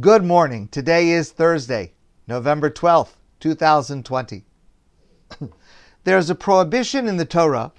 Good morning. Today is Thursday, November 12th, 2020. There is a prohibition in the Torah.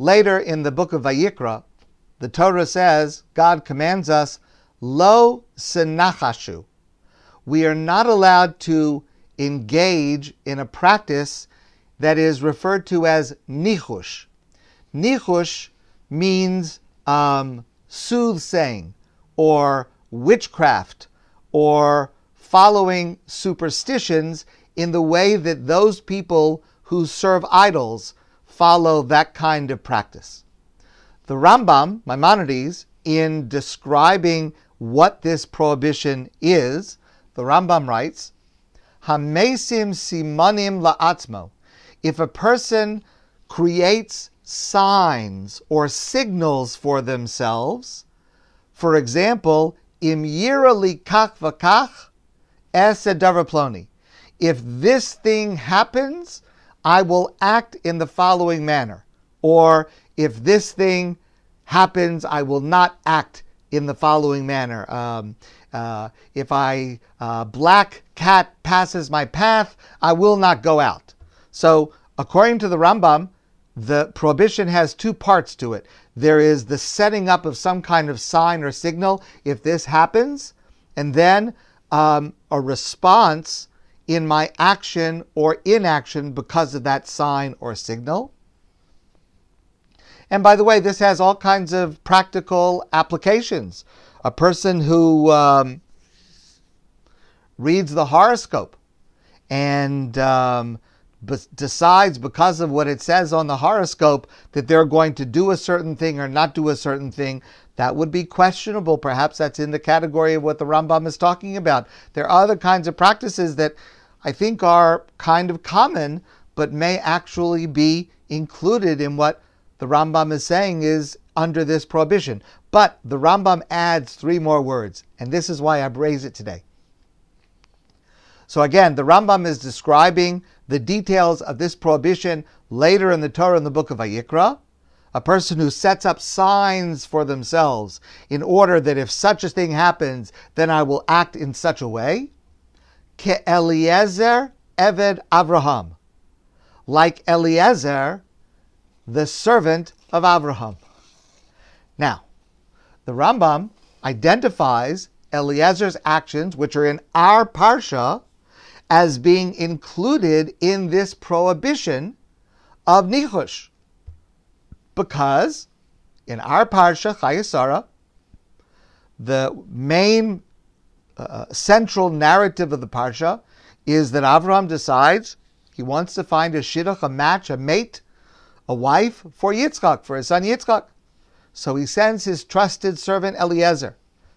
Later in the book of Vayikra, the Torah says, God commands us, Lo senachashu. We are not allowed to engage in a practice that is referred to as nichush. Nichush means soothsaying or witchcraft or following superstitions in the way that those people who serve idols follow that kind of practice. The Rambam, Maimonides, in describing what this prohibition is, the Rambam writes, Hamesim simonim la'atzmo. If a person creates signs or signals for themselves, for example, Im yira li kach v'kach es davar ploni. If this thing happens, I will act in the following manner. Or if this thing happens, I will not act in the following manner. If a black cat passes my path, I will not go out. So according to the Rambam, the prohibition has two parts to it. There is the setting up of some kind of sign or signal if this happens, and then a response in my action or inaction because of that sign or signal. And by the way, this has all kinds of practical applications. A person who reads the horoscope and decides because of what it says on the horoscope that they're going to do a certain thing or not do a certain thing, that would be questionable. Perhaps that's in the category of what the Rambam is talking about. There are other kinds of practices that I think are kind of common, but may actually be included in what the Rambam is saying is under this prohibition. But the Rambam adds three more words, and this is why I raise it today. So again, the Rambam is describing the details of this prohibition later in the Torah in the book of Vayikra. A person who sets up signs for themselves in order that if such a thing happens, then I will act in such a way. Ke Eliezer Eved Avraham. Like Eliezer, the servant of Avraham. Now, the Rambam identifies Eliezer's actions, which are in our Parsha, as being included in this prohibition of nichush. Because in our Parsha, Chayesara, the main central narrative of the Parsha is that Avraham decides he wants to find a shidduch, a match, a mate, a wife for Yitzchak, for his son Yitzchak. So he sends his trusted servant Eliezer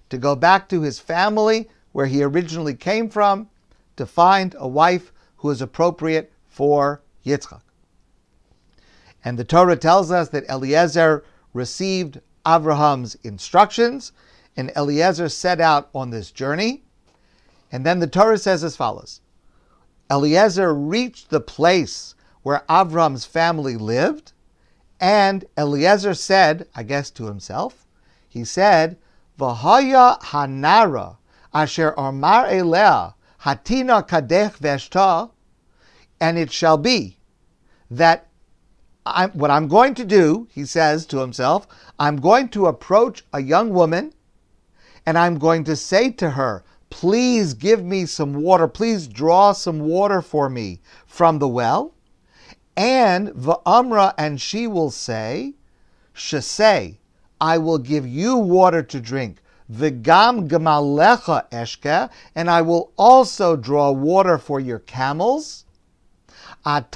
to go back to his family where he originally came from to find a wife who is appropriate for Yitzchak. And the Torah tells us that Eliezer received Avraham's instructions, and Eliezer set out on this journey. And then the Torah says as follows, Eliezer reached the place where Avraham's family lived, and Eliezer said, I guess to himself, he said, V'haya hanara asher amar eleh hatina kadech veshta, and it shall be that what I'm going to do, he says to himself, I'm going to approach a young woman and I'm going to say to her, please give me some water, please draw some water for me from the well. And Va'amra, and she will say, Shasei, I will give you water to drink. V'gam gamalecha eshke, and I will also draw water for your camels. That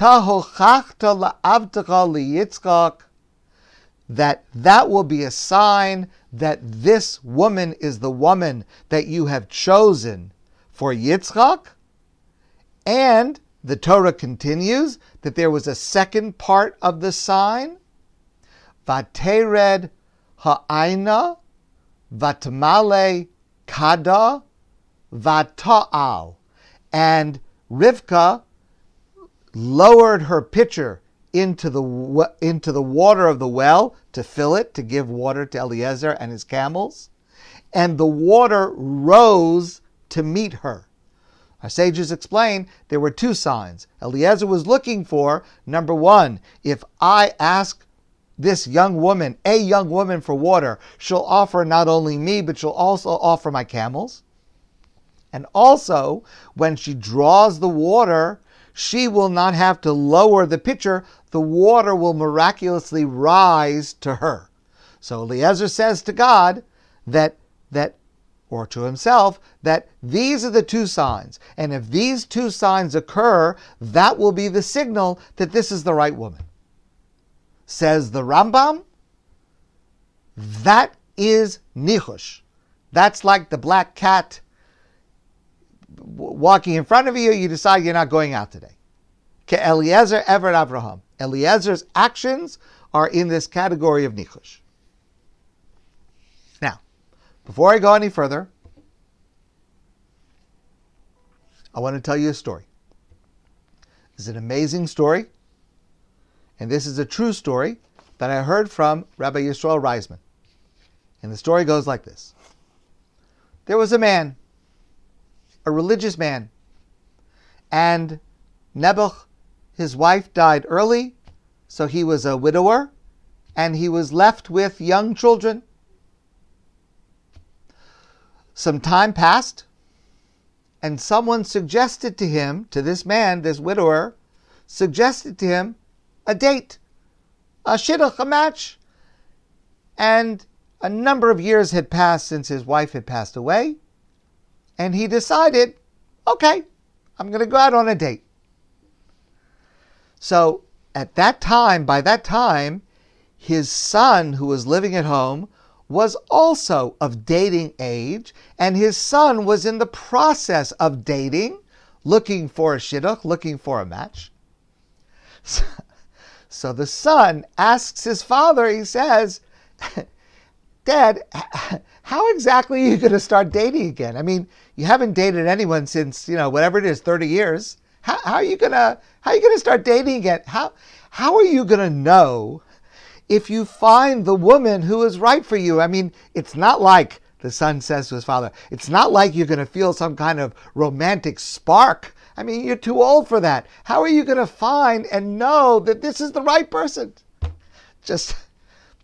will be a sign that this woman is the woman that you have chosen for Yitzchak. And the Torah continues that there was a second part of the sign. Vatered ha'ayna, vatmale kada, vata'al. And Rivka lowered her pitcher into the water of the well to fill it, to give water to Eliezer and his camels. and the water rose to meet her. Our sages explain there were two signs Eliezer was looking for. Number one, if I ask this young woman, a young woman, for water, she'll offer not only me, but she'll also offer my camels. And also, when she draws the water, she will not have to lower the pitcher. The water will miraculously rise to her. So Eliezer says to God or to himself, that these are the two signs. And if these two signs occur, that will be the signal that this is the right woman. Says the Rambam, that is nichush. That's like the black cat walking in front of you. You decide you're not going out today. Eliezer Everett Avraham. Eliezer's actions are in this category of nichush. Before I go any further, I want to tell you a story. It's an amazing story, and this is a true story that I heard from Rabbi Yisrael Reisman. And the story goes like this. There was a man, a religious man, and Nebuch, his wife, died early, so he was a widower, and he was left with young children. Some time passed, and someone suggested to him, to this man, this widower, suggested to him a date, a shidduch, a match. And a number of years had passed since his wife had passed away, and he decided, okay, I'm going to go out on a date. So by that time, his son, who was living at home, was also of dating age, and his son was in the process of dating, looking for a shidduch, looking for a match. So the son asks his father, he says, Dad, how exactly are you going to start dating again? I mean, you haven't dated anyone since, whatever it is, 30 years. How are you going to start dating again? How are you going to know if you find the woman who is right for you? I mean, it's not like, the son says to his father, it's not like you're going to feel some kind of romantic spark. I mean, you're too old for that. How are you going to find and know that this is the right person? Just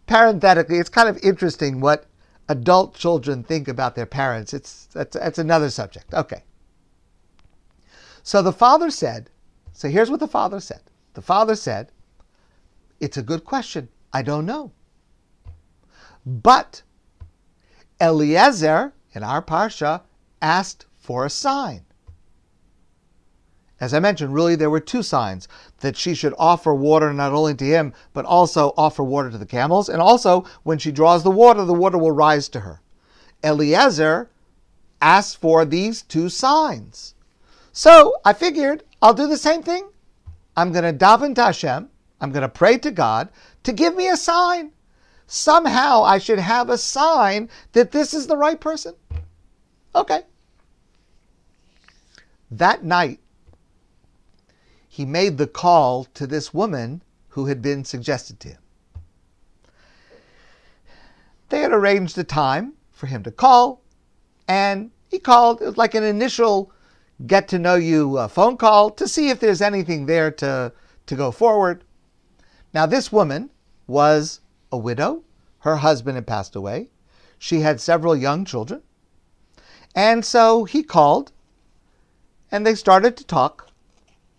parenthetically, it's kind of interesting what adult children think about their parents. That's another subject. Okay. So here's what the father said. The father said, it's a good question. I don't know. But Eliezer, in our Parsha, asked for a sign. As I mentioned, really there were two signs, that she should offer water not only to him, but also offer water to the camels, and also when she draws the water will rise to her. Eliezer asked for these two signs. So I figured I'll do the same thing. I'm going to daven to Hashem. I'm going to pray to God to give me a sign. Somehow I should have a sign that this is the right person. Okay. That night, he made the call to this woman who had been suggested to him. They had arranged a time for him to call, and he called. It was like an initial get-to-know-you phone call to see if there's anything there to go forward. Now, this woman was a widow. Her husband had passed away. She had several young children. And so he called, and they started to talk.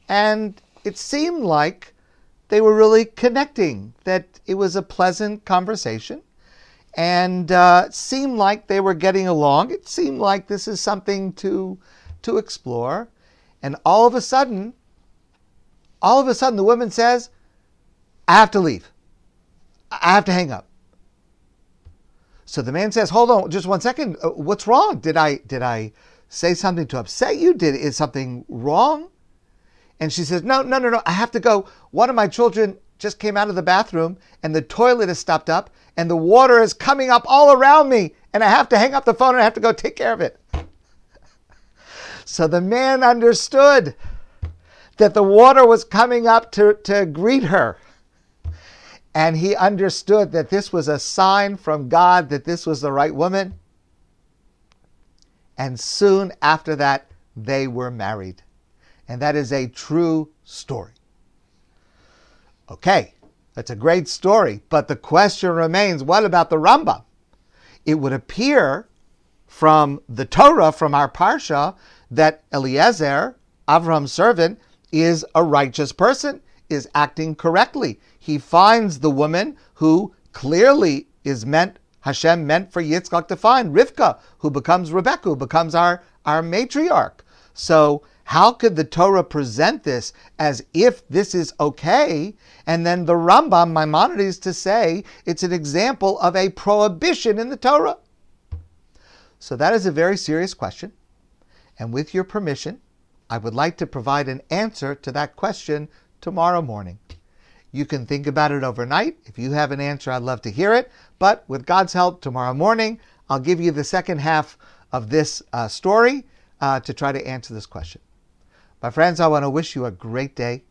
And it seemed like they were really connecting, that it was a pleasant conversation. And it seemed like they were getting along. It seemed like this is something to explore. And all of a sudden, the woman says, I have to leave. I have to hang up. So the man says, hold on just one second. What's wrong? Did I say something to upset you? Is something wrong? And she says, no. I have to go. One of my children just came out of the bathroom and the toilet has stopped up and the water is coming up all around me and I have to hang up the phone and I have to go take care of it. So the man understood that the water was coming up to greet her. And he understood that this was a sign from God that this was the right woman. and soon after that they were married. And that is a true story. Okay, that's a great story, but the question remains, what about the Rambam? It would appear from the Torah, from our Parsha, that Eliezer, Avraham's servant, is a righteous person, is acting correctly. He finds the woman who clearly is meant, Hashem meant for Yitzchak to find, Rivka, who becomes Rebekah, who becomes our matriarch. So how could the Torah present this as if this is okay, and then the Rambam, Maimonides, to say it's an example of a prohibition in the Torah? So that is a very serious question, and with your permission, I would like to provide an answer to that question tomorrow morning. You can think about it overnight. If you have an answer, I'd love to hear it. But with God's help, tomorrow morning, I'll give you the second half of this story to try to answer this question. My friends, I want to wish you a great day,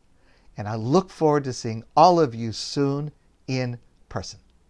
and I look forward to seeing all of you soon in person.